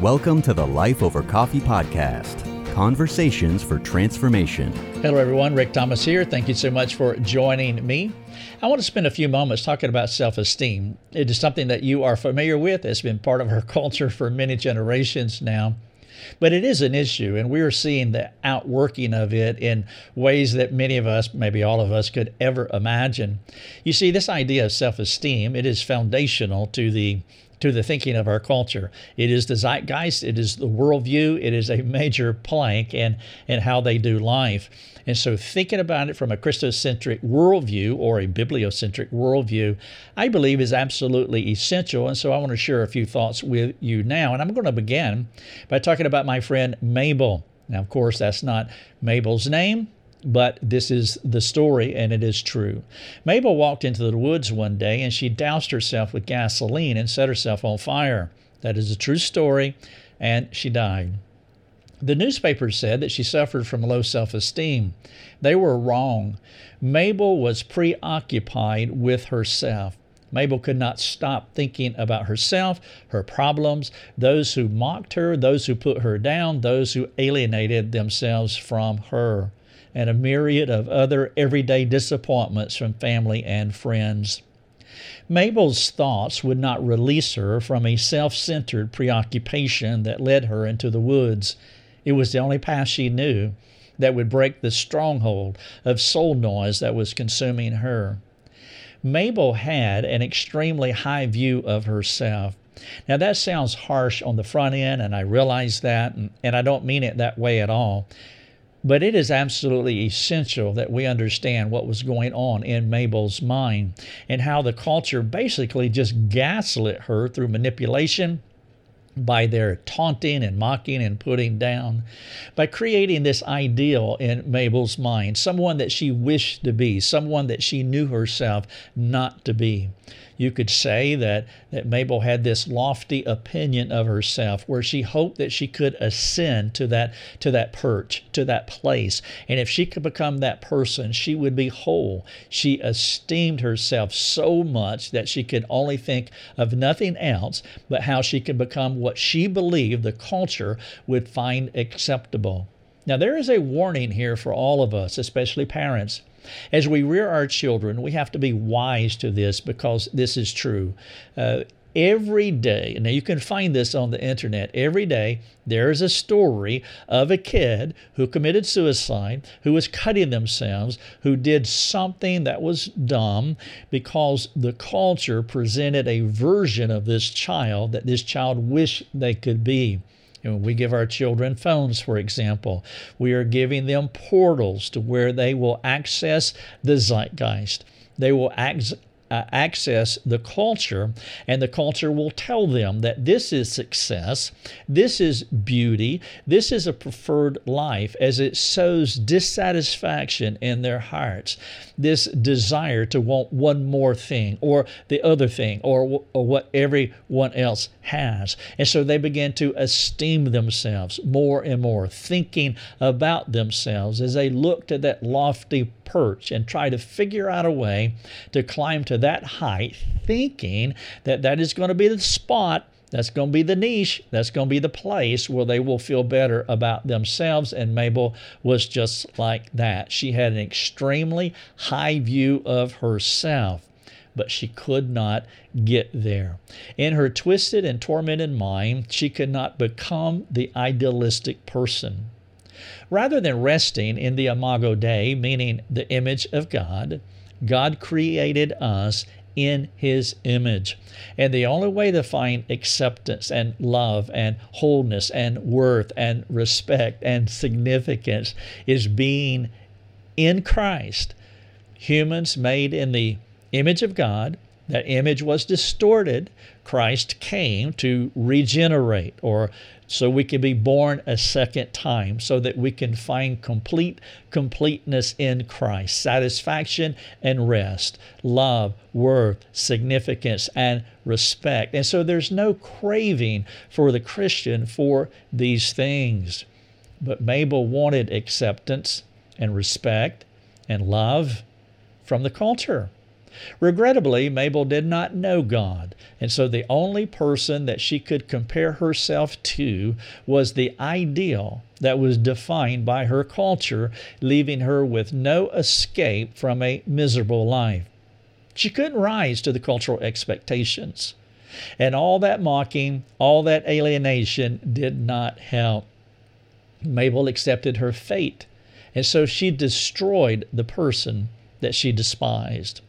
Welcome to the Life Over Coffee podcast, conversations for transformation. Hello everyone, Rick Thomas here. Thank you so much for joining me. I want to spend a few moments talking about self-esteem. It is something that you are familiar with. It's been part of our culture for many generations now. But it is an issue, and we are seeing the outworking of it in ways that many of us, maybe all of us, could ever imagine. You see, this idea of self-esteem, it is foundational to the thinking of our culture. It is the zeitgeist, it is the worldview, it is a major plank in how they do life. And so thinking about it from a Christocentric worldview or a bibliocentric worldview, I believe is absolutely essential. And so I want to share a few thoughts with you now. And I'm going to begin by talking about my friend Mabel. Now, of course, that's not Mabel's name, but this is the story, and it is true. Mabel walked into the woods one day, and she doused herself with gasoline and set herself on fire. That is a true story, and she died. The newspapers said that she suffered from low self-esteem. They were wrong. Mabel was preoccupied with herself. Mabel could not stop thinking about herself, her problems, those who mocked her, those who put her down, those who alienated themselves from her, and a myriad of other everyday disappointments from family and friends. Mabel's thoughts would not release her from a self-centered preoccupation that led her into the woods. It was the only path she knew that would break the stronghold of soul noise that was consuming her. Mabel had an extremely high view of herself. Now, that sounds harsh on the front end, and I realize that, and I don't mean it that way at all. But it is absolutely essential that we understand what was going on in Mabel's mind and how the culture basically just gaslit her through manipulation by their taunting and mocking and putting down, by creating this ideal in Mabel's mind, someone that she wished to be, someone that she knew herself not to be. You could say that Mabel had this lofty opinion of herself where she hoped that she could ascend to that perch, to that place. And if she could become that person, she would be whole. She esteemed herself so much that she could only think of nothing else but how she could become what she believed the culture would find acceptable. Now, there is a warning here for all of us, especially parents. As we rear our children, we have to be wise to this because this is true. Every day, now you can find this on the internet, every day there is a story of a kid who committed suicide, who was cutting themselves, who did something that was dumb because the culture presented a version of this child that this child wished they could be. And when we give our children phones, for example, we are giving them portals to where they will access the zeitgeist. They will access the culture, and the culture will tell them that this is success, this is beauty, this is a preferred life, as it sows dissatisfaction in their hearts, this desire to want one more thing or the other thing or what everyone else has. And so they begin to esteem themselves more and more, thinking about themselves as they look to that lofty perch and try to figure out a way to climb to that height, thinking that is going to be the spot, that's going to be the niche, that's going to be the place where they will feel better about themselves. And Mabel was just like that. She had an extremely high view of herself, but she could not get there. In her twisted and tormented mind, she could not become the idealistic person. Rather than resting in the imago Dei, meaning the image of God, God created us in His image. And the only way to find acceptance and love and wholeness and worth and respect and significance is being in Christ. Humans made in the image of God, that image was distorted. Christ came to regenerate, or so we can be born a second time, so that we can find completeness in Christ, satisfaction and rest, love, worth, significance, and respect. And so there's no craving for the Christian for these things. But Mabel wanted acceptance and respect and love from the culture. Regrettably, Mabel did not know God, and so the only person that she could compare herself to was the ideal that was defined by her culture, leaving her with no escape from a miserable life. She couldn't rise to the cultural expectations, and all that mocking, all that alienation did not help. Mabel accepted her fate, and so she destroyed the person that she despised.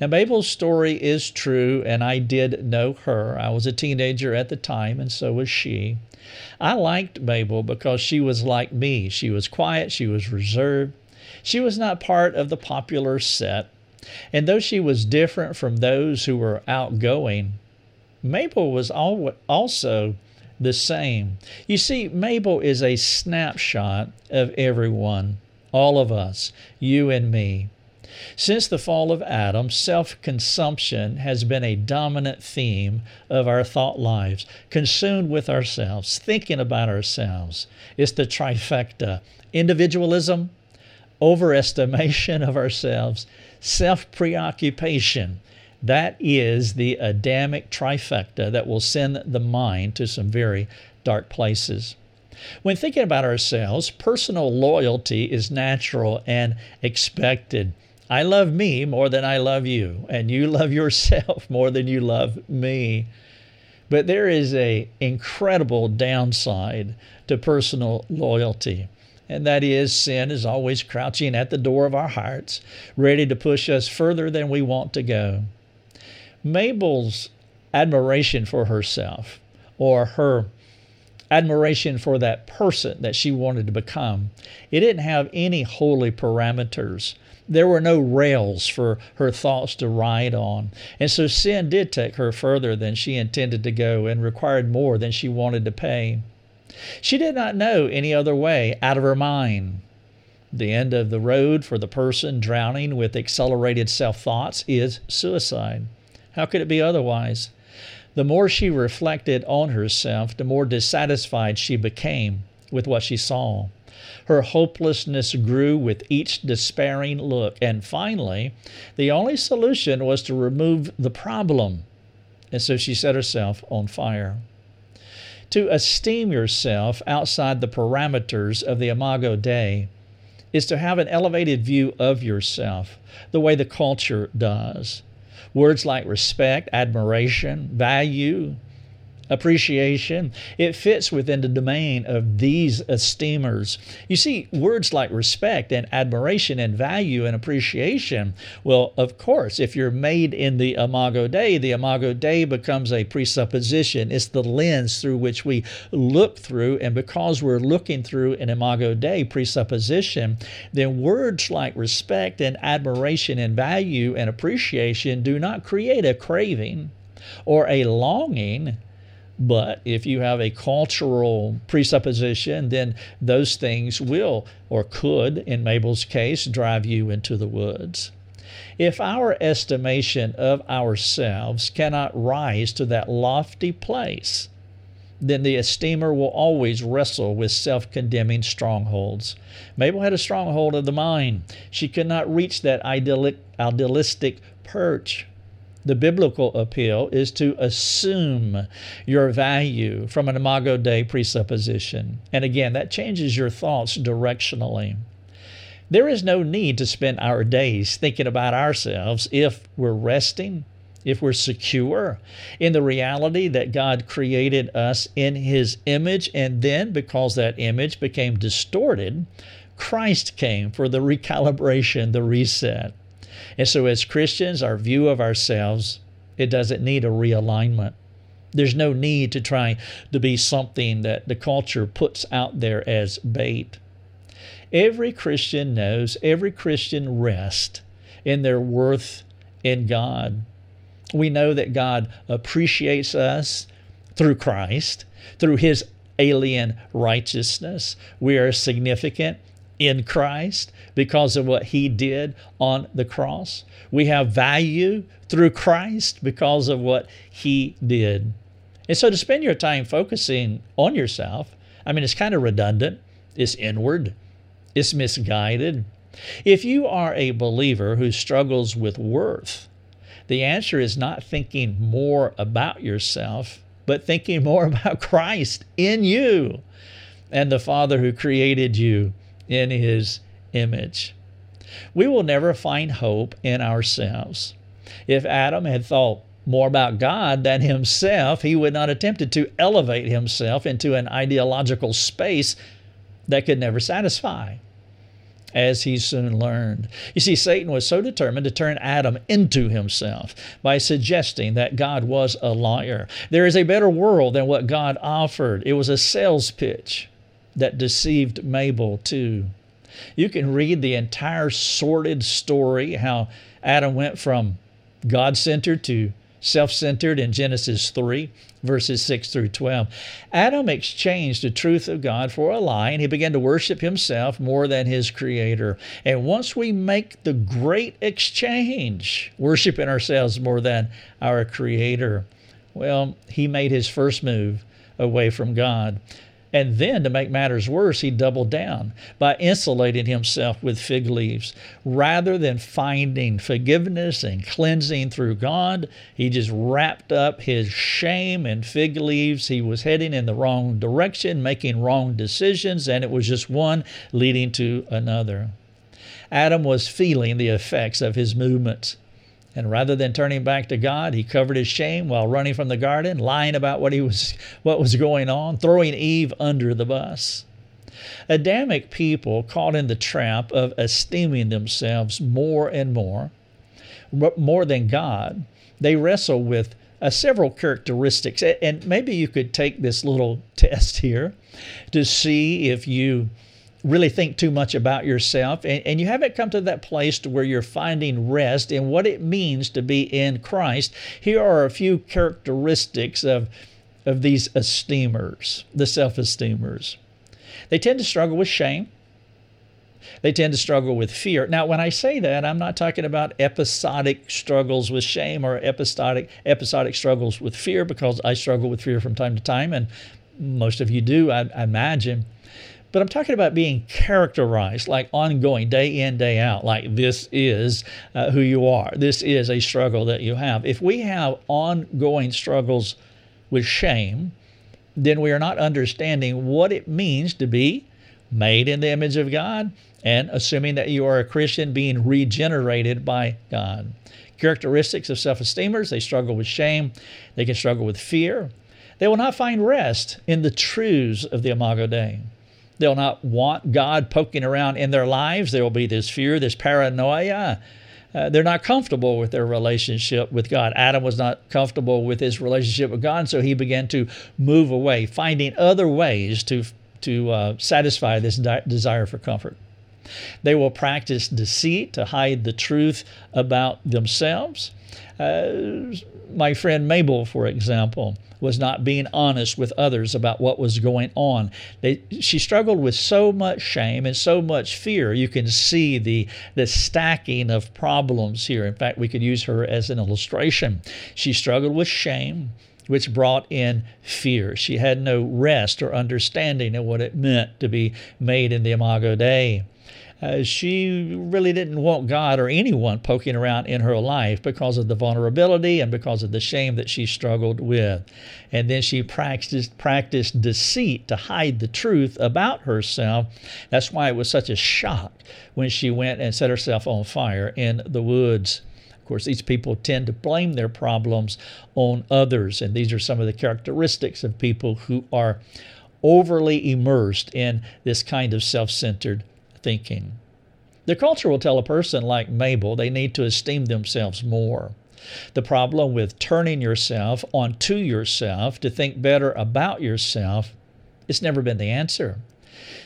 Now, Mabel's story is true, and I did know her. I was a teenager at the time, and so was she. I liked Mabel because she was like me. She was quiet. She was reserved. She was not part of the popular set. And though she was different from those who were outgoing, Mabel was also the same. You see, Mabel is a snapshot of everyone, all of us, you and me. Since the fall of Adam, self-consumption has been a dominant theme of our thought lives, consumed with ourselves, thinking about ourselves. It's the trifecta: individualism, overestimation of ourselves, self-preoccupation. That is the Adamic trifecta that will send the mind to some very dark places. When thinking about ourselves, personal loyalty is natural and expected. I love me more than I love you, and you love yourself more than you love me. But there is an incredible downside to personal loyalty, and that is sin is always crouching at the door of our hearts, ready to push us further than we want to go. Mabel's admiration for herself, or her admiration for that person that she wanted to become, it didn't have any holy parameters. There were no rails for her thoughts to ride on. And so sin did take her further than she intended to go and required more than she wanted to pay. She did not know any other way out of her mind. The end of the road for the person drowning with accelerated self-thoughts is suicide. How could it be otherwise? The more she reflected on herself, the more dissatisfied she became with what she saw. Her hopelessness grew with each despairing look. And finally, the only solution was to remove the problem. And so she set herself on fire. To esteem yourself outside the parameters of the imago Dei is to have an elevated view of yourself, the way the culture does. Words like respect, admiration, value, appreciation, it fits within the domain of these esteemers. You see, words like respect and admiration and value and appreciation, well, of course, if you're made in the imago Dei becomes a presupposition. It's the lens through which we look through, and because we're looking through an imago Dei presupposition, then words like respect and admiration and value and appreciation do not create a craving or a longing. But if you have a cultural presupposition, then those things will or could, in Mabel's case, drive you into the woods. If our estimation of ourselves cannot rise to that lofty place, then the esteemer will always wrestle with self-condemning strongholds. Mabel had a stronghold of the mind. She could not reach that idealistic perch. The biblical appeal is to assume your value from an imago Dei presupposition. And again, that changes your thoughts directionally. There is no need to spend our days thinking about ourselves if we're resting, if we're secure in the reality that God created us in His image. And then, because that image became distorted, Christ came for the recalibration, the reset. And so as Christians, our view of ourselves, it doesn't need a realignment. There's no need to try to be something that the culture puts out there as bait. Every Christian knows, every Christian rests in their worth in God. We know that God appreciates us through Christ, through His alien righteousness. We are significant in Christ because of what He did on the cross. We have value through Christ because of what He did. And so to spend your time focusing on yourself, I mean, it's kind of redundant. It's inward. It's misguided. If you are a believer who struggles with worth, The answer is not thinking more about yourself, but thinking more about Christ in you and the Father who created you in His image. We will never find hope in ourselves. If Adam had thought more about God than himself, he would not have attempted to elevate himself into an ideological space that could never satisfy, as he soon learned. You see, Satan was so determined to turn Adam into himself by suggesting that God was a liar. There is a better world than what God offered. It was a sales pitch that deceived Mabel, too. You can read the entire sordid story, how Adam went from God-centered to self-centered in Genesis 3, verses 6 through 12. Adam exchanged the truth of God for a lie, and he began to worship himself more than his Creator. And once we make the great exchange, worshiping ourselves more than our Creator, well, he made his first move away from God. And then, to make matters worse, he doubled down by insulating himself with fig leaves. Rather than finding forgiveness and cleansing through God, he just wrapped up his shame in fig leaves. He was heading in the wrong direction, making wrong decisions, and it was just one leading to another. Adam was feeling the effects of his movements. And rather than turning back to God, he covered his shame while running from the garden, lying about what was going on, throwing Eve under the bus. Adamic people caught in the trap of esteeming themselves more than God. They wrestle with several characteristics. And maybe you could take this little test here to see if you really think too much about yourself, and you haven't come to that place to where you're finding rest in what it means to be in Christ. Here are a few characteristics of these esteemers, the self-esteemers. They tend to struggle with shame. They tend to struggle with fear. Now, when I say that, I'm not talking about episodic struggles with shame or episodic struggles with fear, because I struggle with fear from time to time, and most of you do, I imagine. But I'm talking about being characterized, like ongoing, day in, day out, like this is who you are. This is a struggle that you have. If we have ongoing struggles with shame, then we are not understanding what it means to be made in the image of God, and assuming that you are a Christian, being regenerated by God. Characteristics of self-esteemers: they struggle with shame. They can struggle with fear. They will not find rest in the truths of the Imago Dei. They'll not want God poking around in their lives. There will be this fear, this paranoia. They're not comfortable with their relationship with God. Adam was not comfortable with his relationship with God, so he began to move away, finding other ways to satisfy this desire for comfort. They will practice deceit to hide the truth about themselves. My friend Mabel, for example, was not being honest with others about what was going on. She struggled with so much shame and so much fear. You can see the stacking of problems here. In fact, we could use her as an illustration. She struggled with shame, which brought in fear. She had no rest or understanding of what it meant to be made in the Imago Dei. She really didn't want God or anyone poking around in her life because of the vulnerability and because of the shame that she struggled with. And then she practiced deceit to hide the truth about herself. That's why it was such a shock when she went and set herself on fire in the woods. Of course, these people tend to blame their problems on others. And these are some of the characteristics of people who are overly immersed in this kind of self-centered thinking. The culture will tell a person like Mabel they need to esteem themselves more. The problem with turning yourself onto yourself to think better about yourself, it's never been the answer.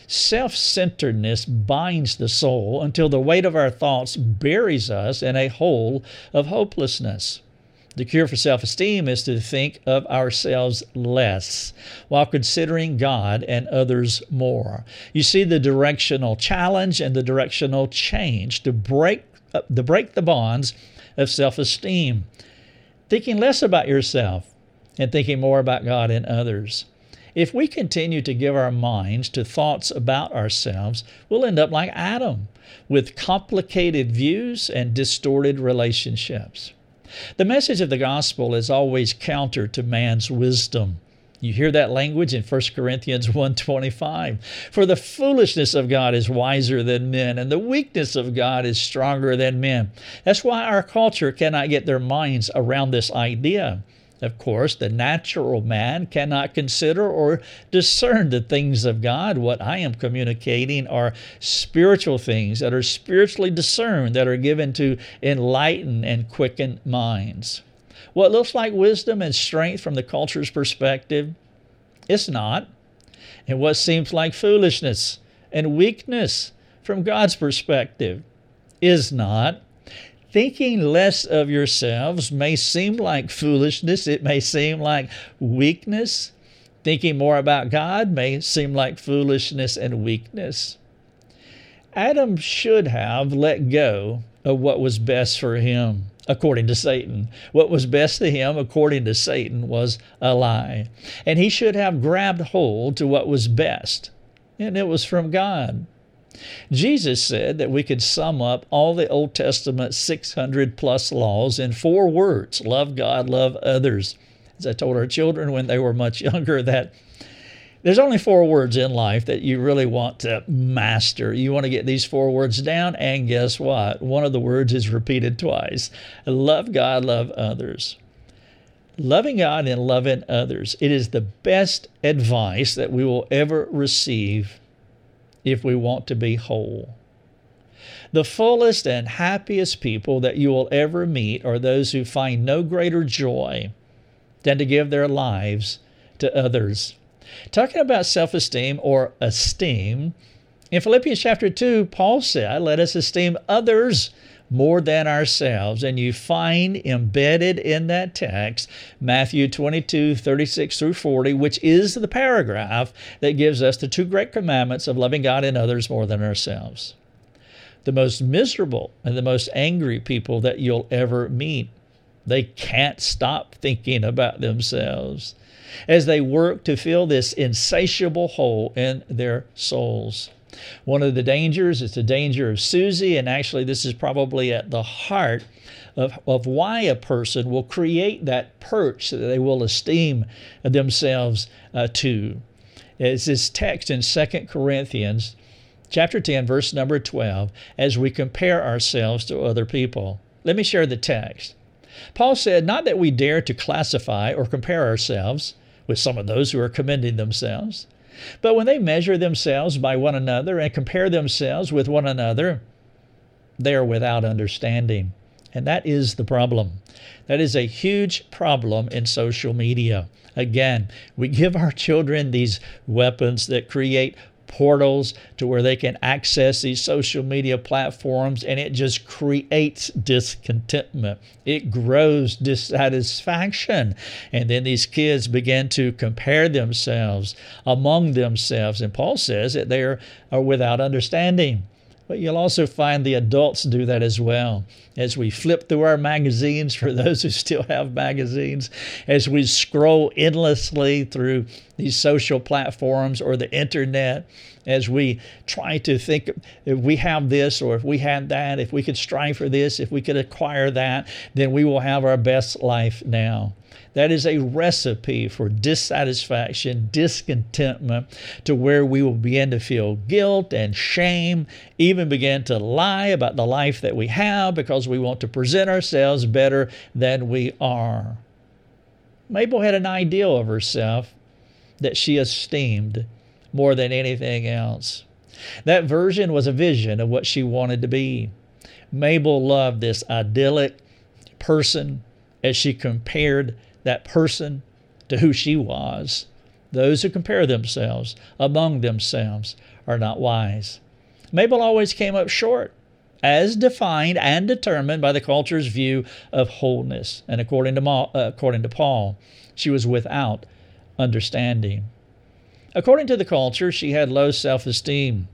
Self-centeredness binds the soul until the weight of our thoughts buries us in a hole of hopelessness. The cure for self-esteem is to think of ourselves less while considering God and others more. You see the directional challenge and the directional change to break the bonds of self-esteem. Thinking less about yourself and thinking more about God and others. If we continue to give our minds to thoughts about ourselves, we'll end up like Adam, with complicated views and distorted relationships. The message of the gospel is always counter to man's wisdom. You hear that language in 1 Corinthians 1:25. For the foolishness of God is wiser than men, and the weakness of God is stronger than men. That's why our culture cannot get their minds around this idea. Of course, the natural man cannot consider or discern the things of God. What I am communicating are spiritual things that are spiritually discerned, that are given to enlighten and quicken minds. What looks like wisdom and strength from the culture's perspective, it's not. And what seems like foolishness and weakness from God's perspective is not. Thinking less of yourselves may seem like foolishness. It may seem like weakness. Thinking more about God may seem like foolishness and weakness. Adam should have let go of what was best for him, according to Satan. What was best to him, according to Satan, was a lie. And he should have grabbed hold to what was best, and it was from God. Jesus said that we could sum up all the Old Testament 600-plus laws in 4 words: love God, love others. As I told our children when they were much younger, that there's only 4 words in life that you really want to master. You want to get these 4 words down, and guess what? One of the words is repeated twice. Love God, love others. Loving God and loving others. It is the best advice that we will ever receive if we want to be whole. The fullest and happiest people that you will ever meet are those who find no greater joy than to give their lives to others. Talking about self-esteem or esteem, in Philippians chapter 2, Paul said, let us esteem others more than ourselves. And you find embedded in that text, Matthew 22:36-40, which is the paragraph that gives us the 2 great commandments of loving God and others more than ourselves. The most miserable and the most angry people that you'll ever meet, they can't stop thinking about themselves as they work to fill this insatiable hole in their souls. One of the dangers is the danger of Susie, and actually this is probably at the heart of why a person will create that perch that they will esteem themselves to. It's this text in 2 Corinthians chapter 10, verse number 12, as we compare ourselves to other people. Let me share the text. Paul said, not that we dare to classify or compare ourselves with some of those who are commending themselves, but when they measure themselves by one another and compare themselves with one another, they are without understanding. And that is the problem. That is a huge problem in social media. Again, we give our children these weapons that create portals to where they can access these social media platforms, and it just creates discontentment. It grows dissatisfaction. And then these kids begin to compare themselves among themselves. And Paul says that they are without understanding. But you'll also find the adults do that as well. As we flip through our magazines, for those who still have magazines, as we scroll endlessly through these social platforms or the internet, as we try to think if we have this or if we had that, if we could strive for this, if we could acquire that, then we will have our best life now. That is a recipe for dissatisfaction, discontentment, to where we will begin to feel guilt and shame, even begin to lie about the life that we have because we want to present ourselves better than we are. Mabel had an ideal of herself that she esteemed more than anything else. That version was a vision of what she wanted to be. Mabel loved this idyllic person as she compared that person to who she was. Those who compare themselves among themselves are not wise. Mabel always came up short, as defined and determined by the culture's view of wholeness. And according to Paul, she was without understanding. According to the culture, she had low self-esteem.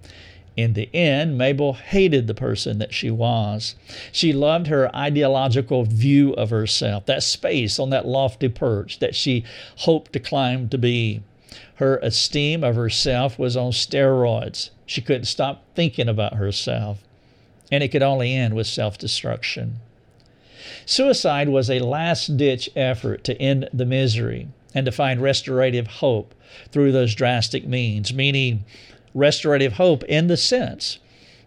In the end, Mabel hated the person that she was. She loved her ideological view of herself, that space on that lofty perch that she hoped to climb to be. Her esteem of herself was on steroids. She couldn't stop thinking about herself, and it could only end with self-destruction. Suicide was a last-ditch effort to end the misery and to find restorative hope through those drastic means, meaning restorative hope in the sense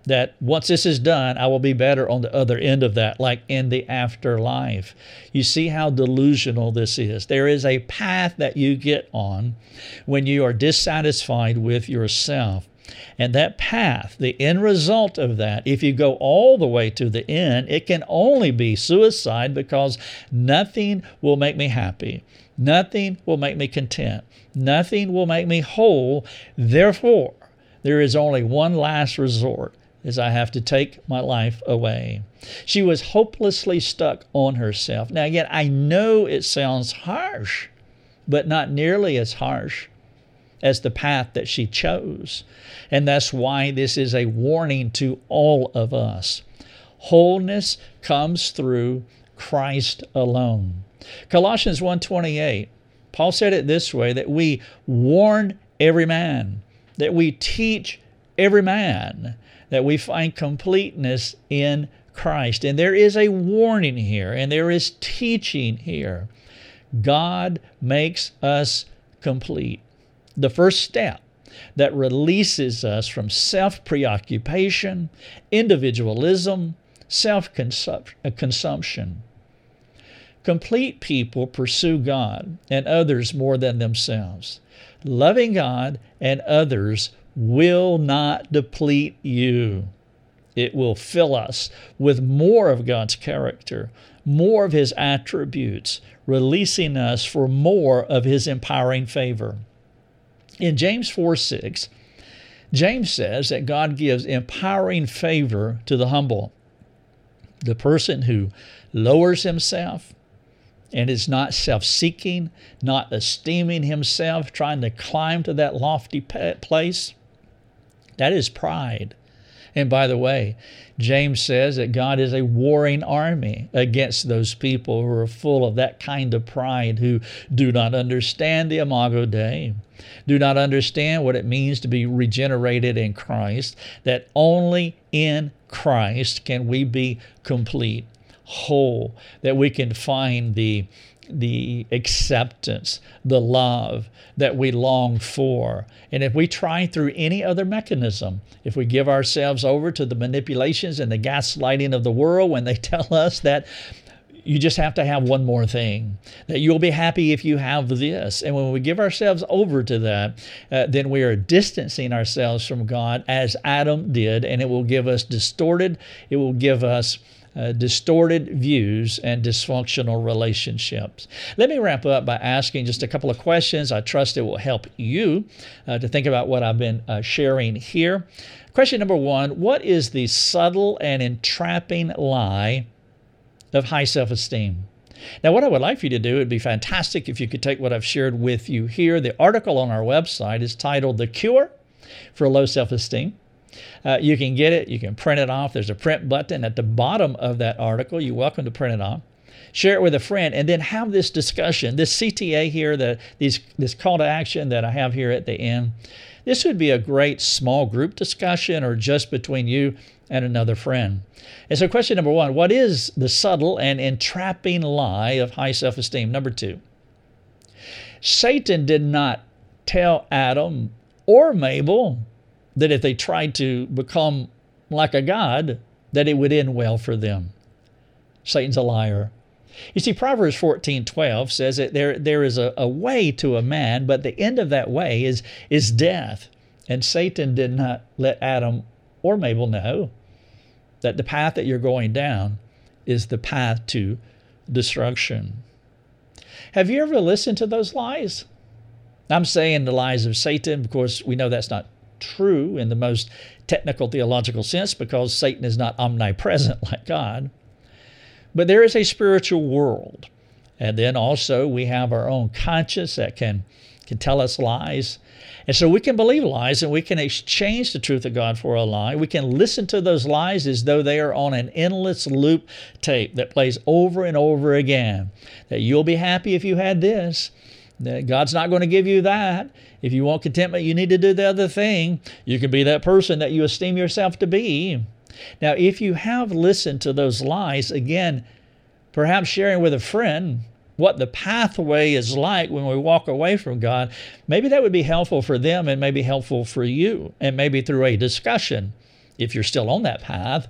that once this is done, I will be better on the other end of that, like in the afterlife. You see how delusional this is. There is a path that you get on when you are dissatisfied with yourself. And that path, the end result of that, if you go all the way to the end, it can only be suicide, because nothing will make me happy. Nothing will make me content. Nothing will make me whole. Therefore, there is only one last resort, is I have to take my life away. She was hopelessly stuck on herself. Now, again, I know it sounds harsh, but not nearly as harsh as the path that she chose. And that's why this is a warning to all of us. Wholeness comes through Christ alone. Colossians 1:28, Paul said it this way, that we warn every man, that we teach every man, that we find completeness in Christ. And there is a warning here, and there is teaching here. God makes us complete. The first step that releases us from self-preoccupation, individualism, self-consumption. Complete people pursue God and others more than themselves. Loving God and others will not deplete you. It will fill us with more of God's character, more of His attributes, releasing us for more of His empowering favor. In James 4:6, James says that God gives empowering favor to the humble. The person who lowers himself and is not self-seeking, not esteeming himself, trying to climb to that lofty place, that is pride. And by the way, James says that God is a warring army against those people who are full of that kind of pride, who do not understand the imago Dei, do not understand what it means to be regenerated in Christ, that only in Christ can we be complete, whole, that we can find the acceptance, the love that we long for. And if we try through any other mechanism, if we give ourselves over to the manipulations and the gaslighting of the world when they tell us that you just have to have one more thing, that you'll be happy if you have this. And when we give ourselves over to that, then we are distancing ourselves from God as Adam did, and it will give us distorted views and dysfunctional relationships. Let me wrap up by asking just a couple of questions. I trust it will help you to think about what I've been sharing here. Question number one, what is the subtle and entrapping lie of high self-esteem? Now, what I would like for you to do, it would be fantastic if you could take what I've shared with you here. The article on our website is titled "The Cure for Low Self-Esteem." You can get it. You can print it off. There's a print button at the bottom of that article. You're welcome to print it off. Share it with a friend, and then have this discussion. This CTA here, this call to action that I have here at the end, this would be a great small group discussion or just between you and another friend. And so question number one, what is the subtle and entrapping lie of high self-esteem? Number two, Satan did not tell Adam or Mabel that if they tried to become like a god, that it would end well for them. Satan's a liar. You see, Proverbs 14:12 says that there is a way to a man, but the end of that way is death. And Satan did not let Adam or Mabel know that the path that you're going down is the path to destruction. Have you ever listened to those lies? I'm saying the lies of Satan because we know that's not true in the most technical theological sense, because Satan is not omnipresent like God. But there is a spiritual world. And then also we have our own conscience that can tell us lies. And so we can believe lies, and we can exchange the truth of God for a lie. We can listen to those lies as though they are on an endless loop tape that plays over and over again. That you'll be happy if you had this. That God's not going to give you that. If you want contentment, you need to do the other thing. You can be that person that you esteem yourself to be. Now, if you have listened to those lies, again, perhaps sharing with a friend what the pathway is like when we walk away from God, maybe that would be helpful for them and maybe helpful for you. And maybe through a discussion, if you're still on that path,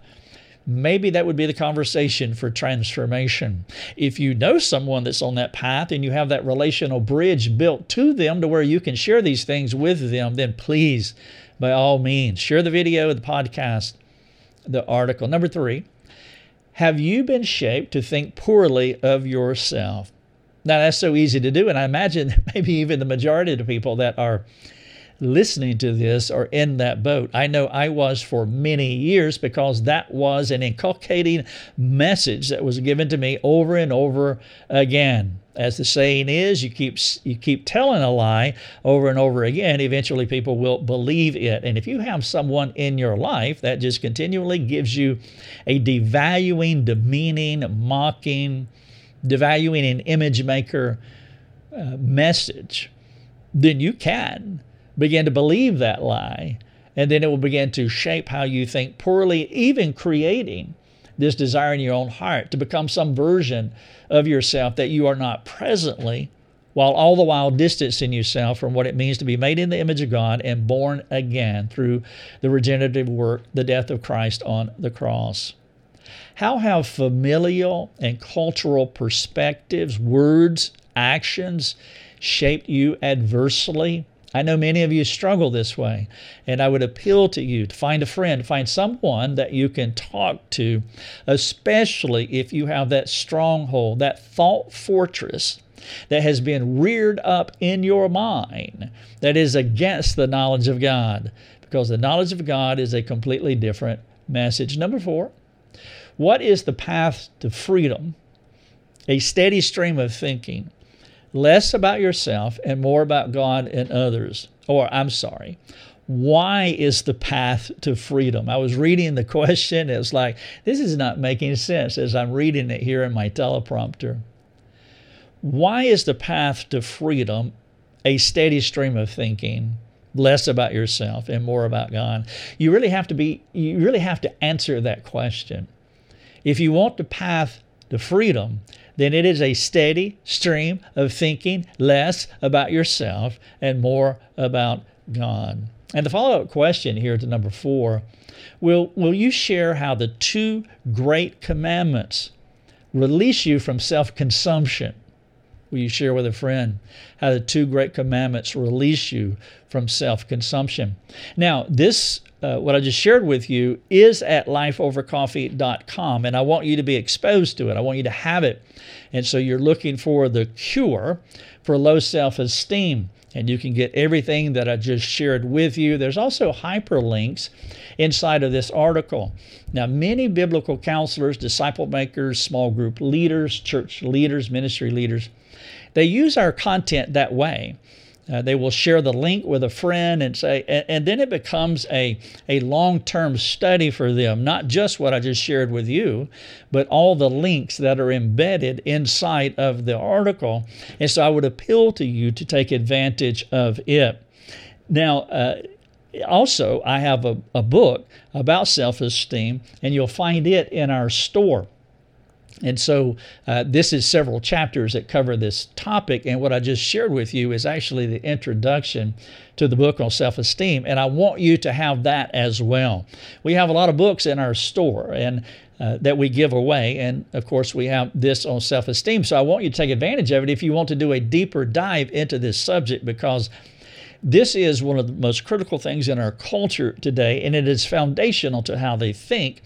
maybe that would be the conversation for transformation. If you know someone that's on that path and you have that relational bridge built to them to where you can share these things with them, then please, by all means, share the video, the podcast, the article. Number three, have you been shaped to think poorly of yourself? Now, that's so easy to do, and I imagine that maybe even the majority of the people that are listening to this are in that boat. I know I was for many years, because that was an inculcating message that was given to me over and over again. As the saying is, you keep telling a lie over and over again, eventually people will believe it. And if you have someone in your life that just continually gives you a devaluing, demeaning, mocking, devaluing an image maker message, then you can begin to believe that lie, and then it will begin to shape how you think poorly, even creating this desire in your own heart to become some version of yourself that you are not presently, while all the while distancing yourself from what it means to be made in the image of God and born again through the regenerative work, the death of Christ on the cross. How have familial and cultural perspectives, words, actions shaped you adversely? I know many of you struggle this way, and I would appeal to you to find a friend, find someone that you can talk to, especially if you have that stronghold, that thought fortress that has been reared up in your mind that is against the knowledge of God, because the knowledge of God is a completely different message. Number four, what is the path to freedom? A steady stream of thinking. Less about yourself and more about God and others. Why is the path to freedom? I was reading the question. It's like, this is not making sense as I'm reading it here in my teleprompter. Why is the path to freedom a steady stream of thinking? Less about yourself and more about God. You really have to answer that question. If you want the path to freedom, then it is a steady stream of thinking less about yourself and more about God. And the follow-up question here to number four, will you share how the two great commandments release you from self-consumption? Will you share with a friend how the two great commandments release you from self-consumption? Now, this what I just shared with you is at lifeovercoffee.com, and I want you to be exposed to it. I want you to have it. And so you're looking for the cure for low self-esteem, and you can get everything that I just shared with you. There's also hyperlinks inside of this article. Now, many biblical counselors, disciple makers, small group leaders, church leaders, ministry leaders, they use our content that way. They will share the link with a friend and say, and then it becomes a long-term study for them, not just what I just shared with you, but all the links that are embedded inside of the article. And so I would appeal to you to take advantage of it. Now, also, I have a book about self-esteem, and you'll find it in our store. And so this is several chapters that cover this topic. And what I just shared with you is actually the introduction to the book on self-esteem. And I want you to have that as well. We have a lot of books in our store and that we give away. And of course, we have this on self-esteem. So I want you to take advantage of it if you want to do a deeper dive into this subject, because this is one of the most critical things in our culture today. And it is foundational to how they think.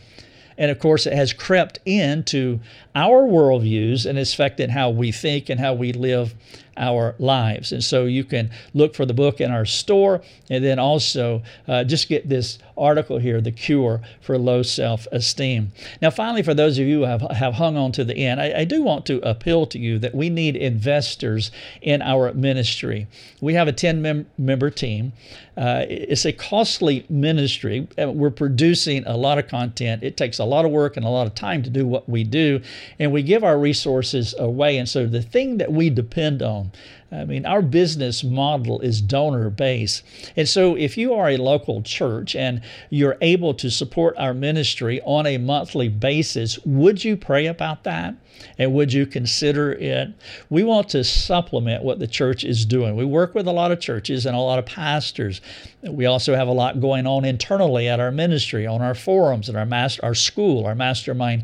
And of course, it has crept into our worldviews and has affected how we think and how we live our lives. And so you can look for the book in our store, and then also just get this article here, The Cure for Low Self-Esteem. Now, finally, for those of you who have hung on to the end, I do want to appeal to you that we need investors in our ministry. We have a 10-member team. It's a costly ministry. We're producing a lot of content. It takes a lot of work and a lot of time to do what we do, and we give our resources away. And so the thing that we depend on I mean, our business model is donor-based. And so if you are a local church and you're able to support our ministry on a monthly basis, would you pray about that? And would you consider it? We want to supplement what the church is doing. We work with a lot of churches and a lot of pastors. We also have a lot going on internally at our ministry, on our forums, at our school, our mastermind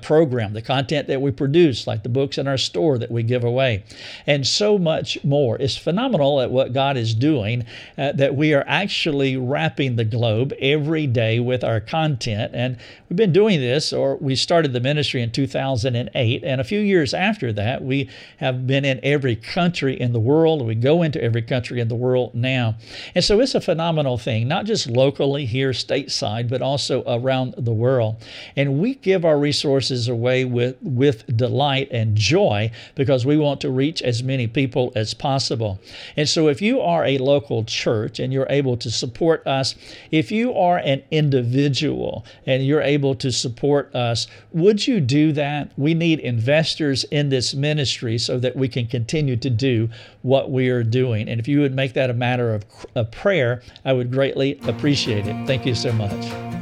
program, the content that we produce, like the books in our store that we give away, and so much more. It's phenomenal at what God is doing, that we are actually wrapping the globe every day with our content. And we've been doing this, or we started the ministry in 2008, and a few years after that, we have been in every country in the world. We go into every country in the world now. And so it's a phenomenal thing, not just locally here stateside, but also around the world. And we give our resources away with delight and joy, because we want to reach as many people as possible. And so if you are a local church and you're able to support us, if you are an individual and you're able to support us, would you do that? We need investors in this ministry so that we can continue to do what we are doing. And if you would make that a matter of a prayer, I would greatly appreciate it. Thank you so much.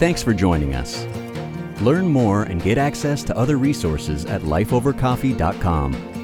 Thanks for joining us. Learn more and get access to other resources at lifeovercoffee.com.